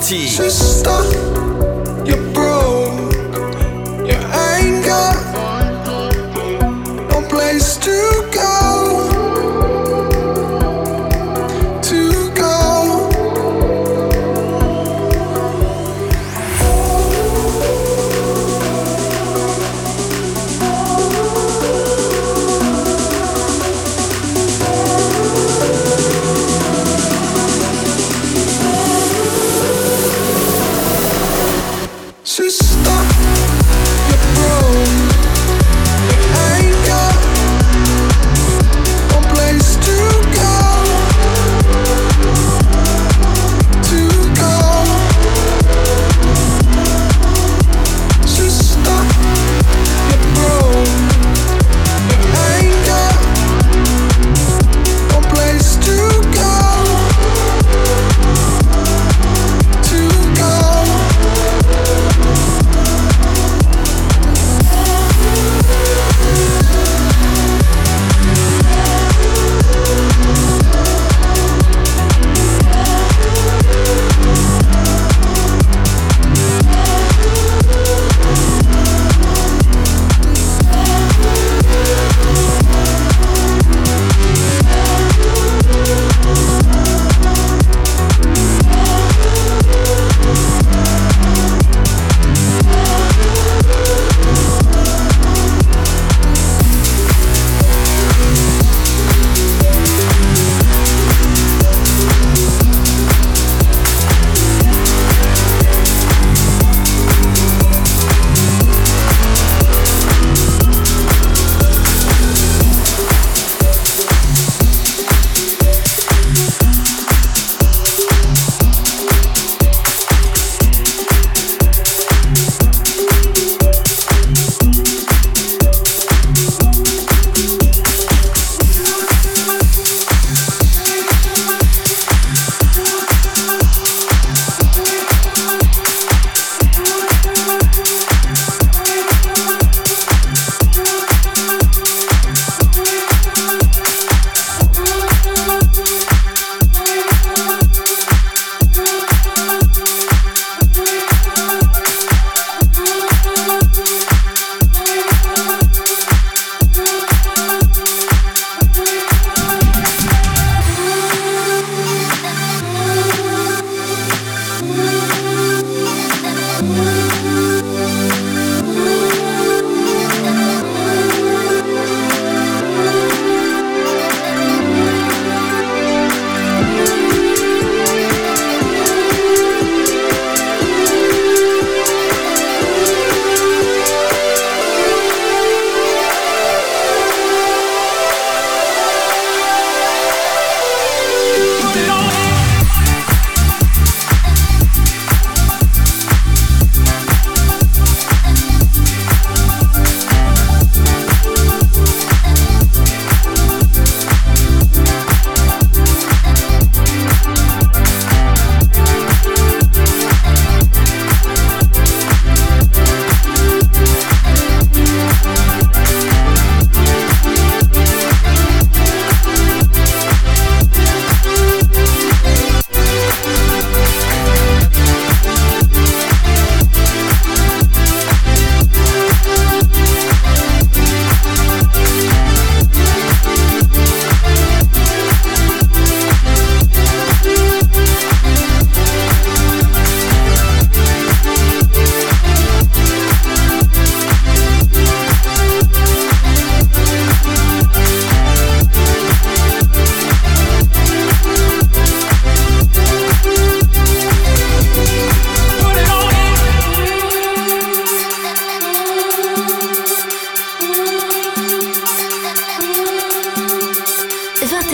Sister, you're broke.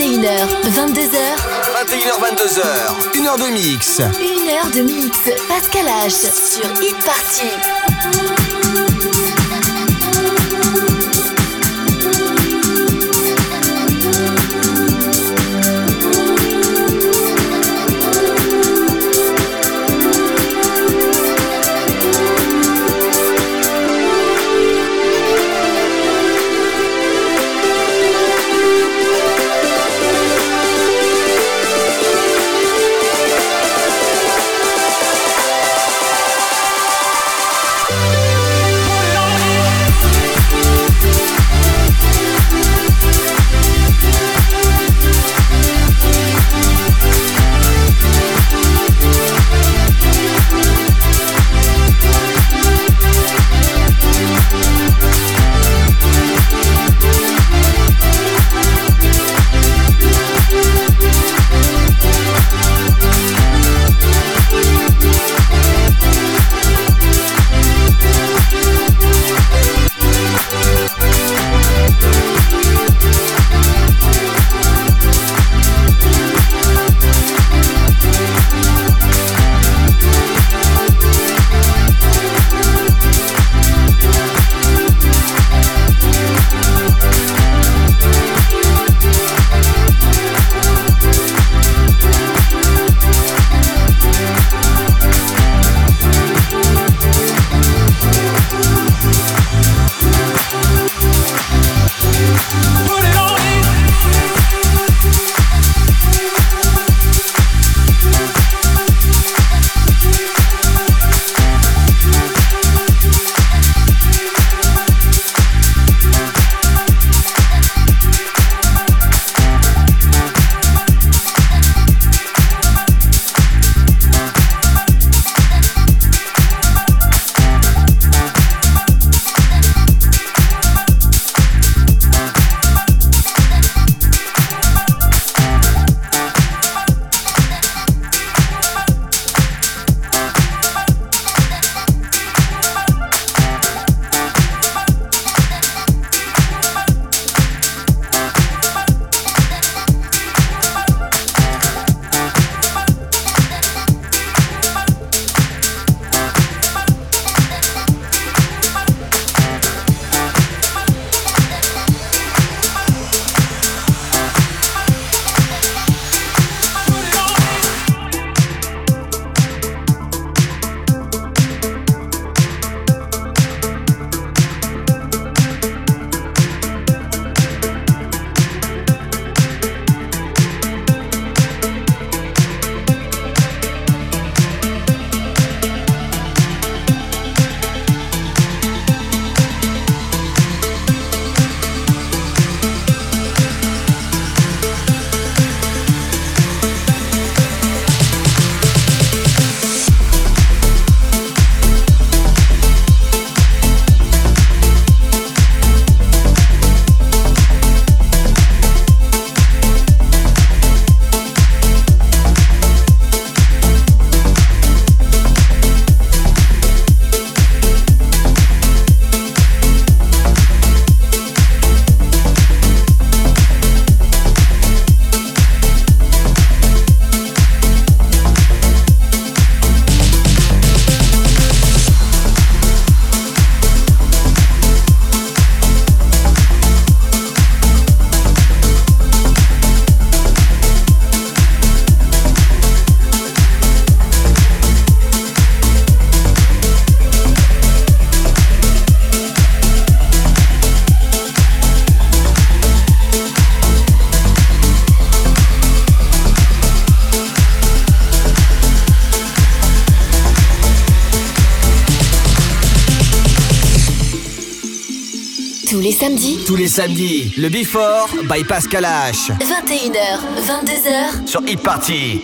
21h, 22h. 1h de mix. 1h de mix. Pascal H sur Hit Party. Tous les samedis, le Before by Pascal H. 21h, 22h sur Hit Party.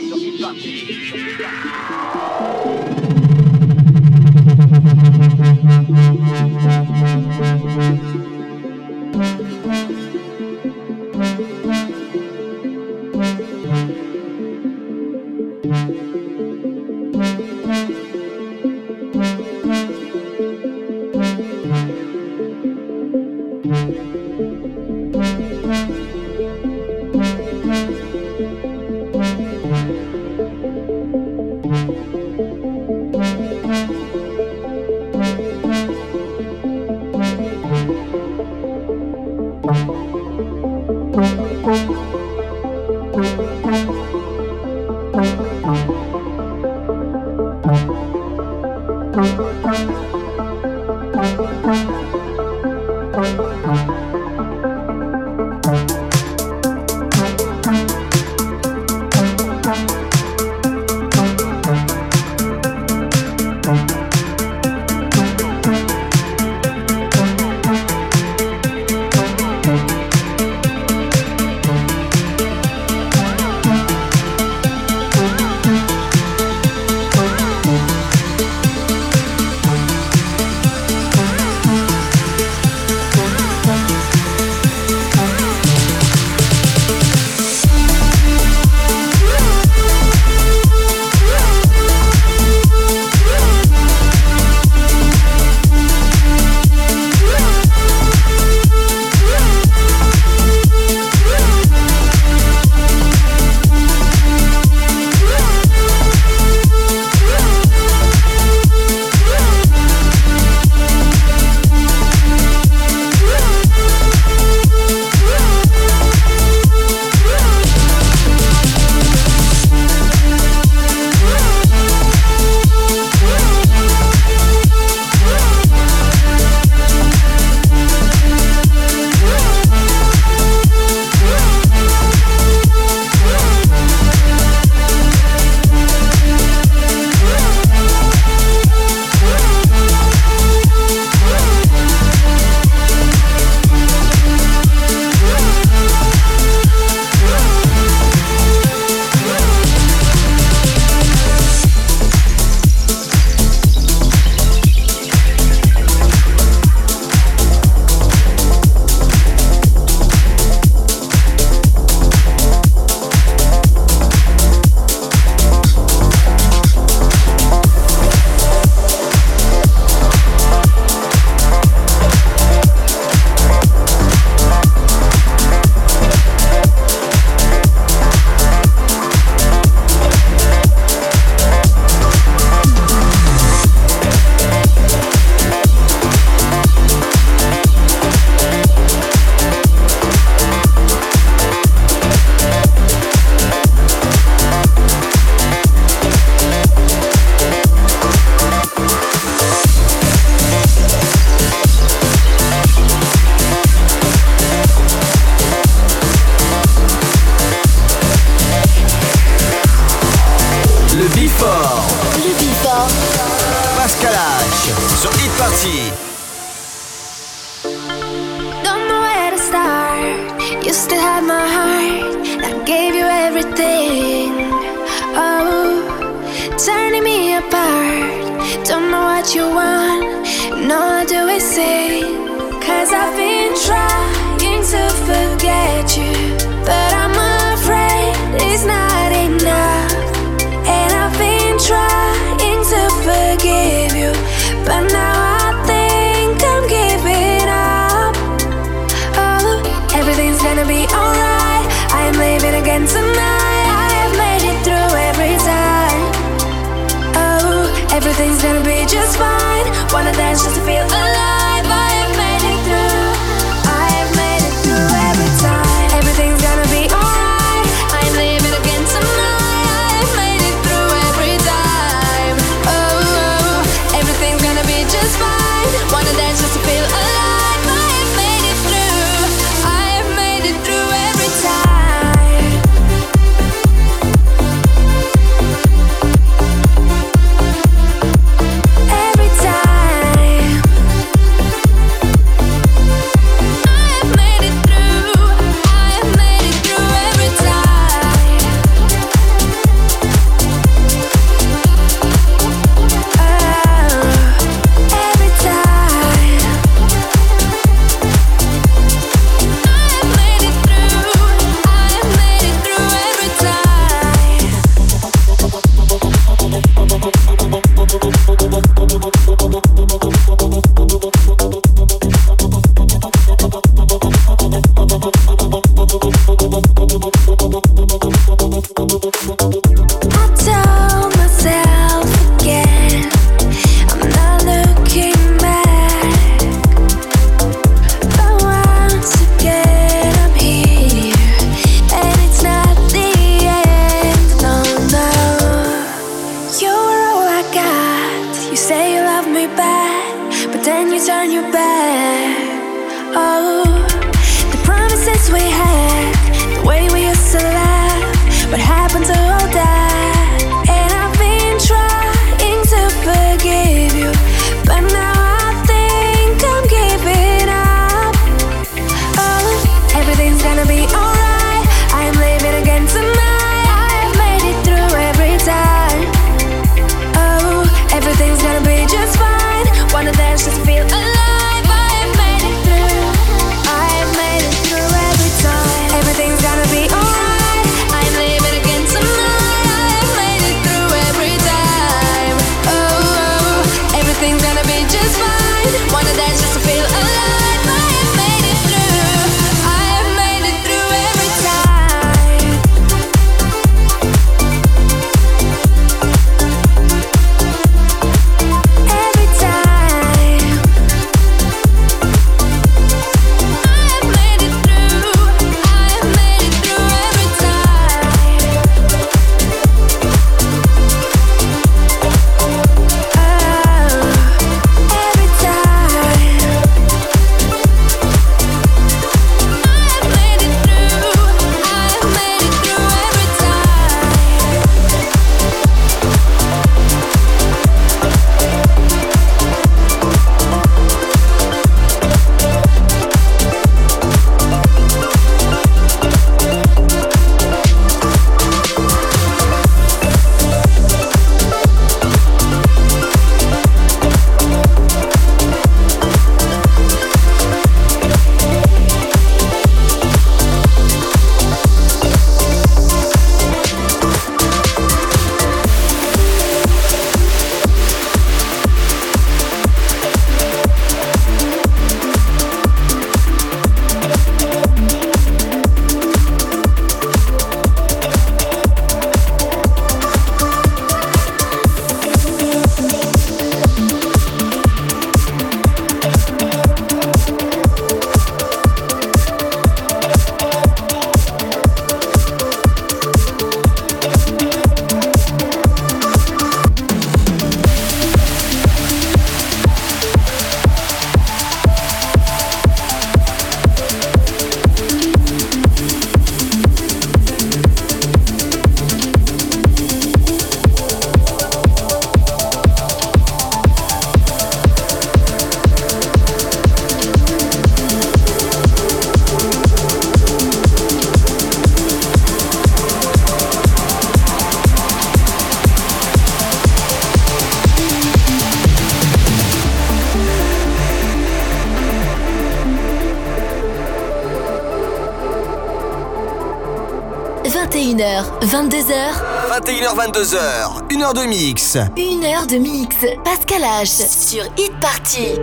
21h, 22h. 21h, 22h. 1h de mix. 1h de mix. Pascal H sur Hit Party.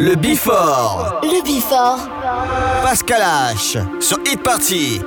Le Before. Le Before. Pascal H sur Hit Party.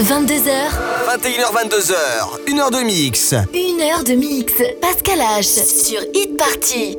21h, 22h, 1h de mix. 1h de mix, Pascal H sur Hit Party.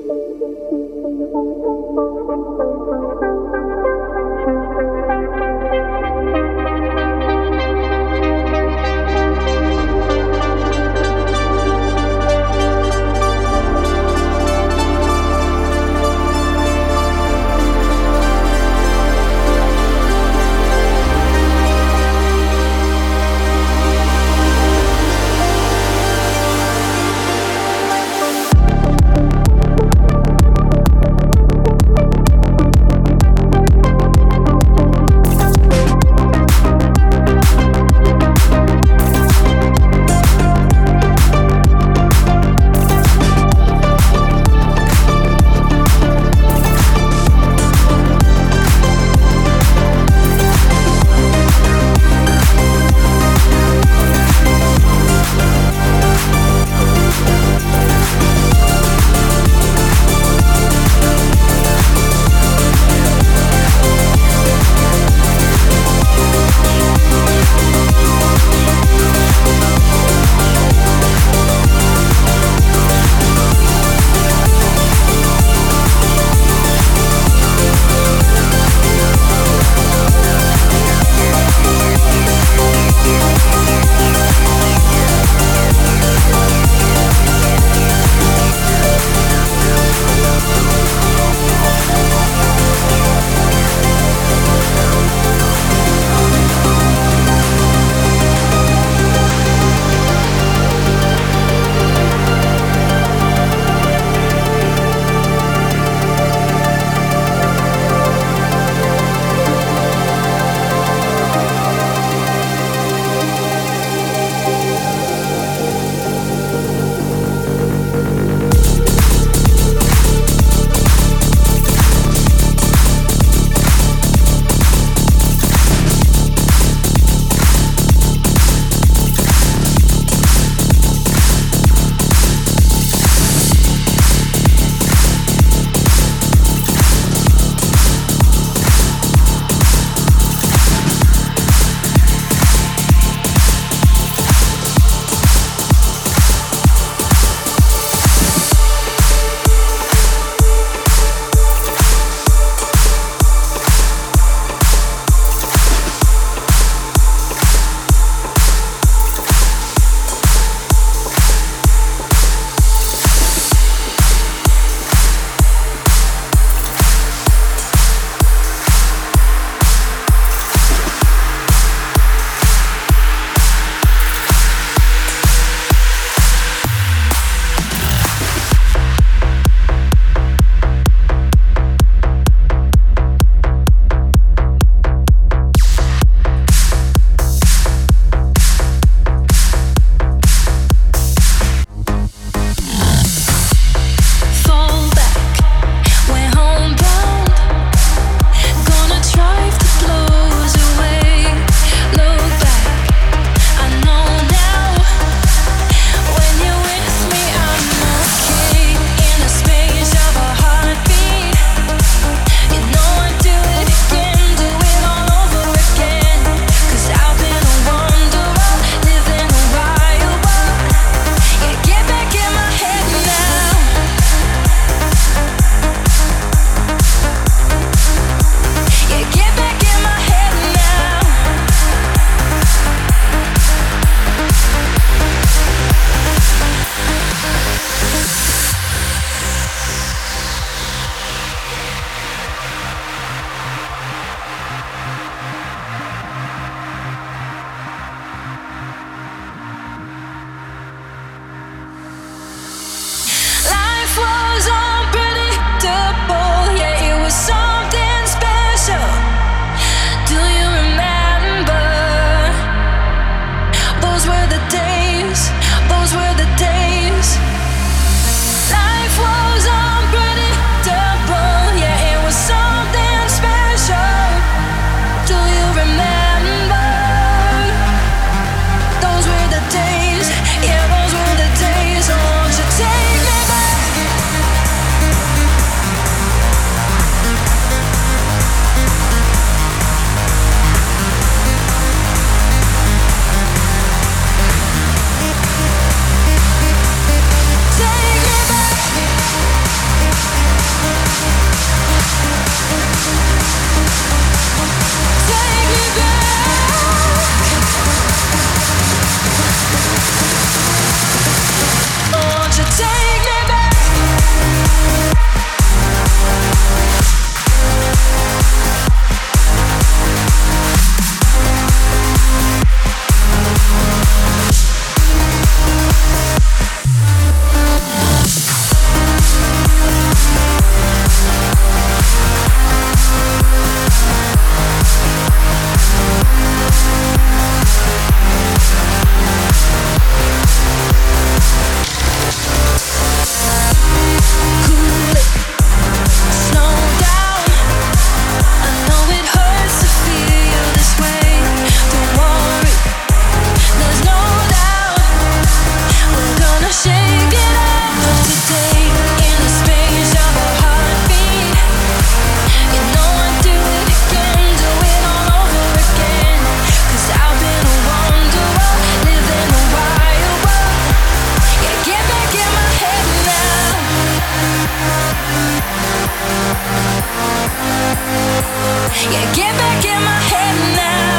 get back in my head now.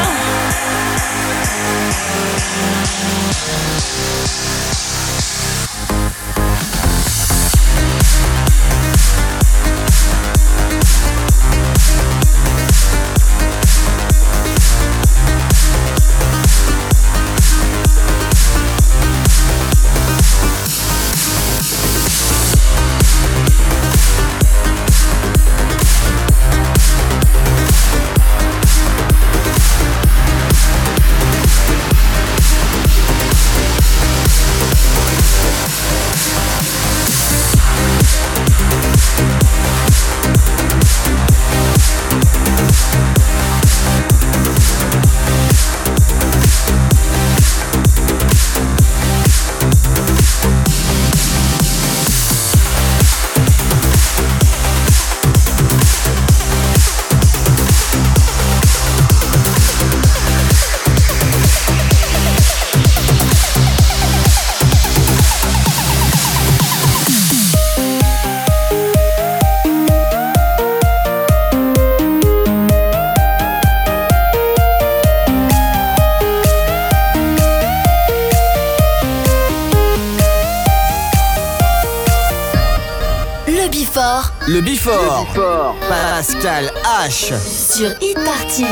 Le Before. Pascal H sur Hit Party.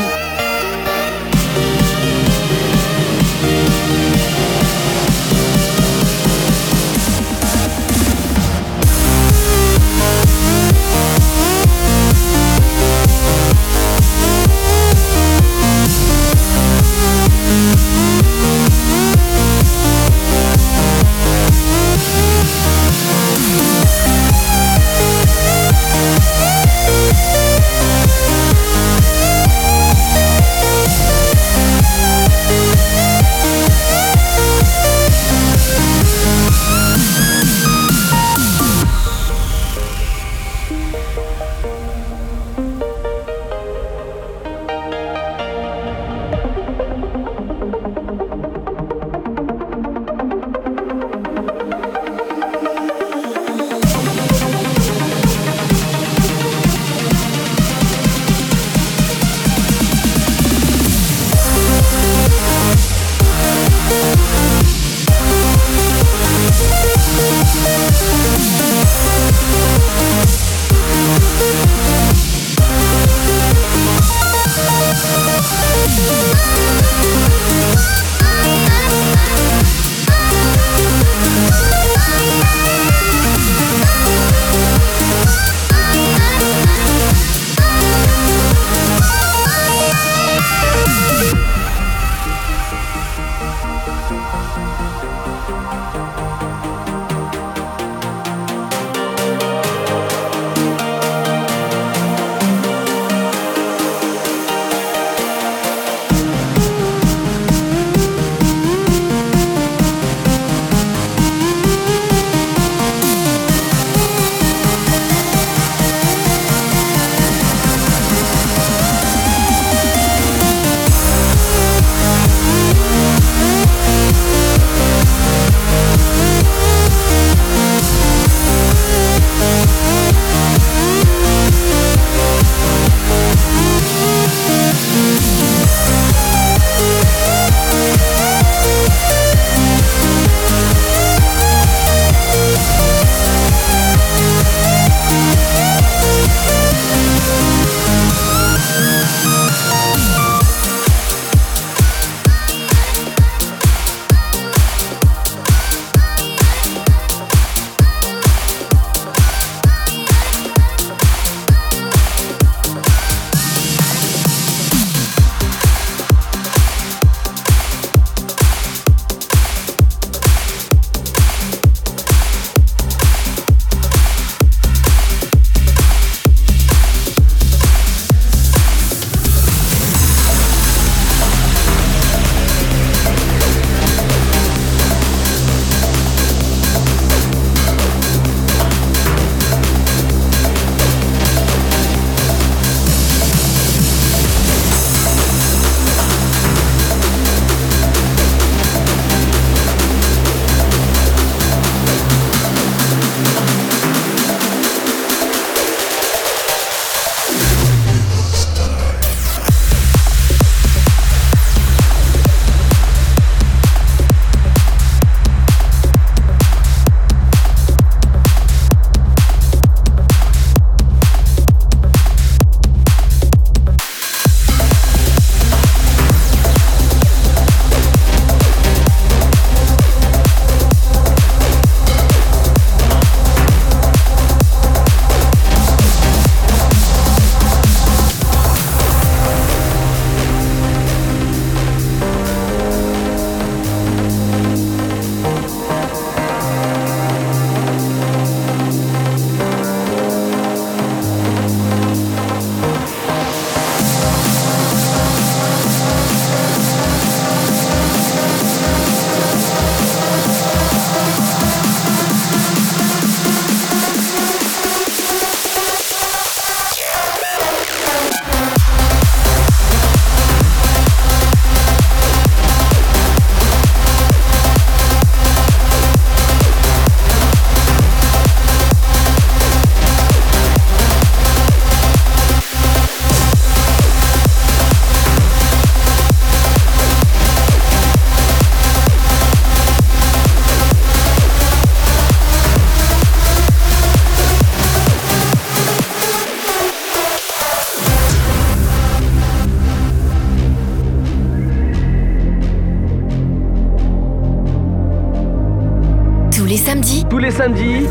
Tous les samedis,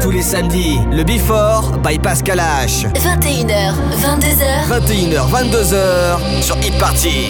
le Before by Pascal H. 21h, 22h. 21h, 22h sur Hit Party.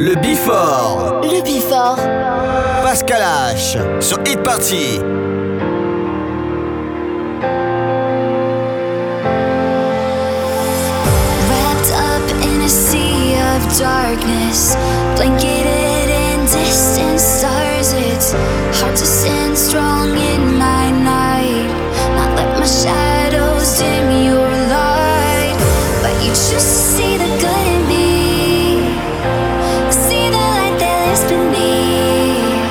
Le Before. Le Before. Pascal H sur Hit Party. Wrapped up in a sea of darkness, blanketed in distant stars. It's hard to stand strong in my night, not let my shadows dim your light. But you choose to see the good in me, see the light that lives beneath,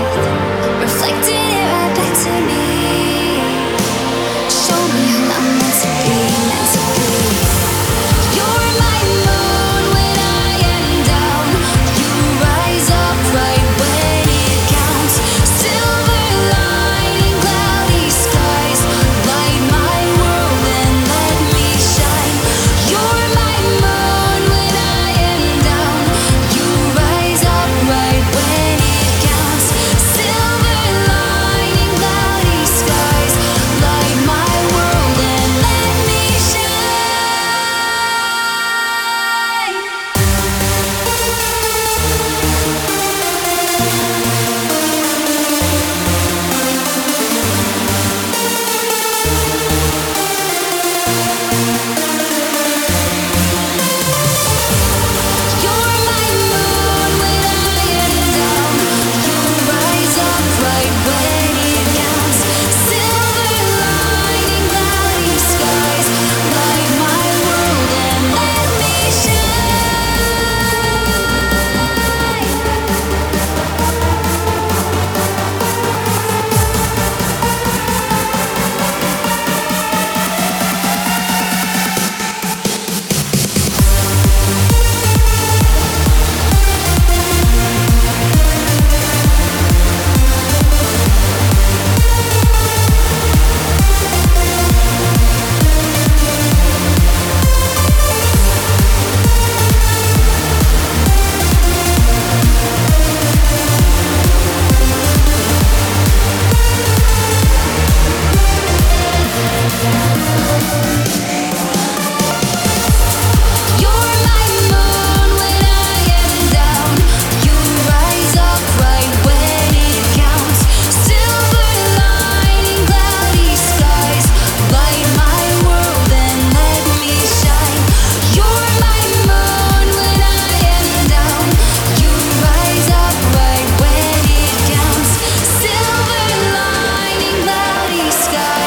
reflecting it right back to me. Show me who I'm meant to be, meant to be. You're my moon when I am down, you rise up right when it counts. Silver lining cloudy skies, light my world and let me shine. You're my moon when I am down, you rise up right when it counts. Silver lining cloudy skies, light my world and let me shine. You're my moon when I am down, you rise up right when it counts. Silver lining cloudy skies, light my world and let me shine. You're my moon when I am down, you rise up right when it counts. Silver lining cloudy skies, light my world and let me shine. You're my moon when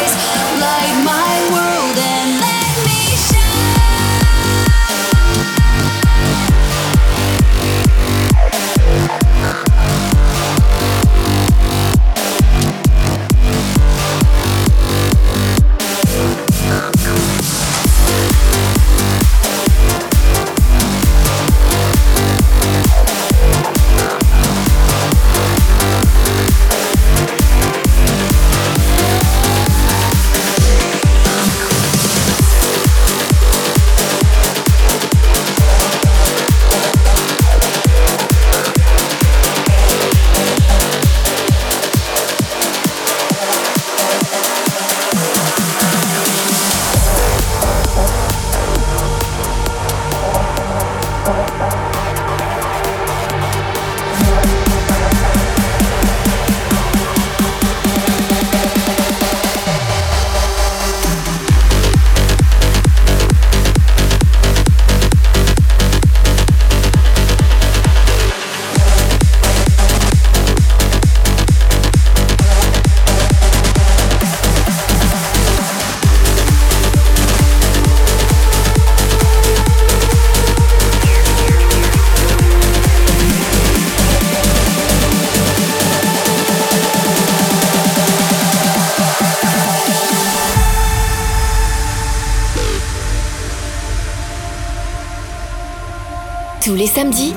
I am down, you rise up right when it counts. Silver lining cloudy skies, light my world and let me shine.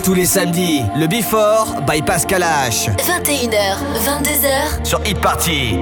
Tous les samedis, le Before by Pascal H 21h, 22h sur Hit Party.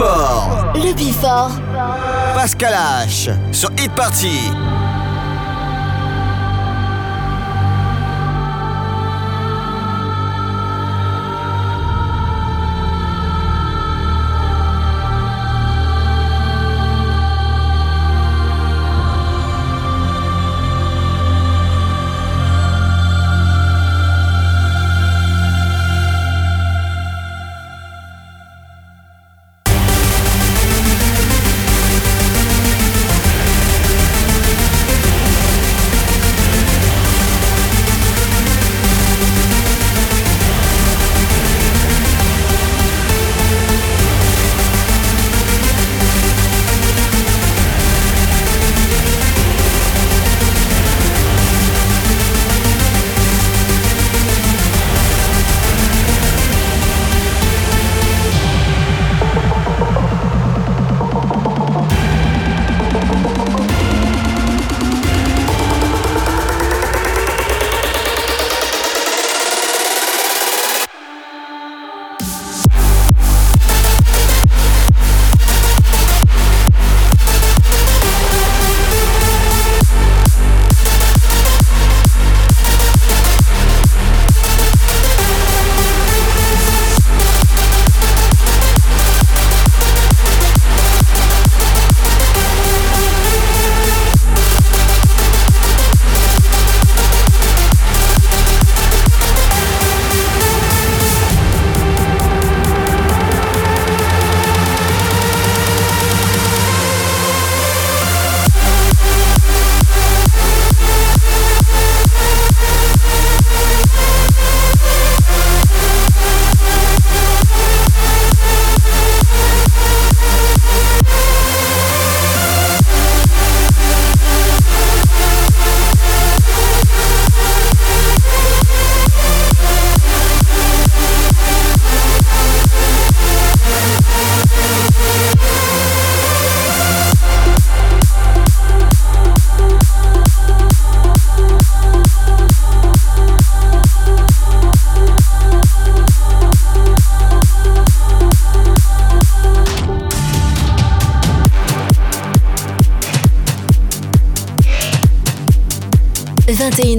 Before. Le Before. Pascal H sur Hit Party.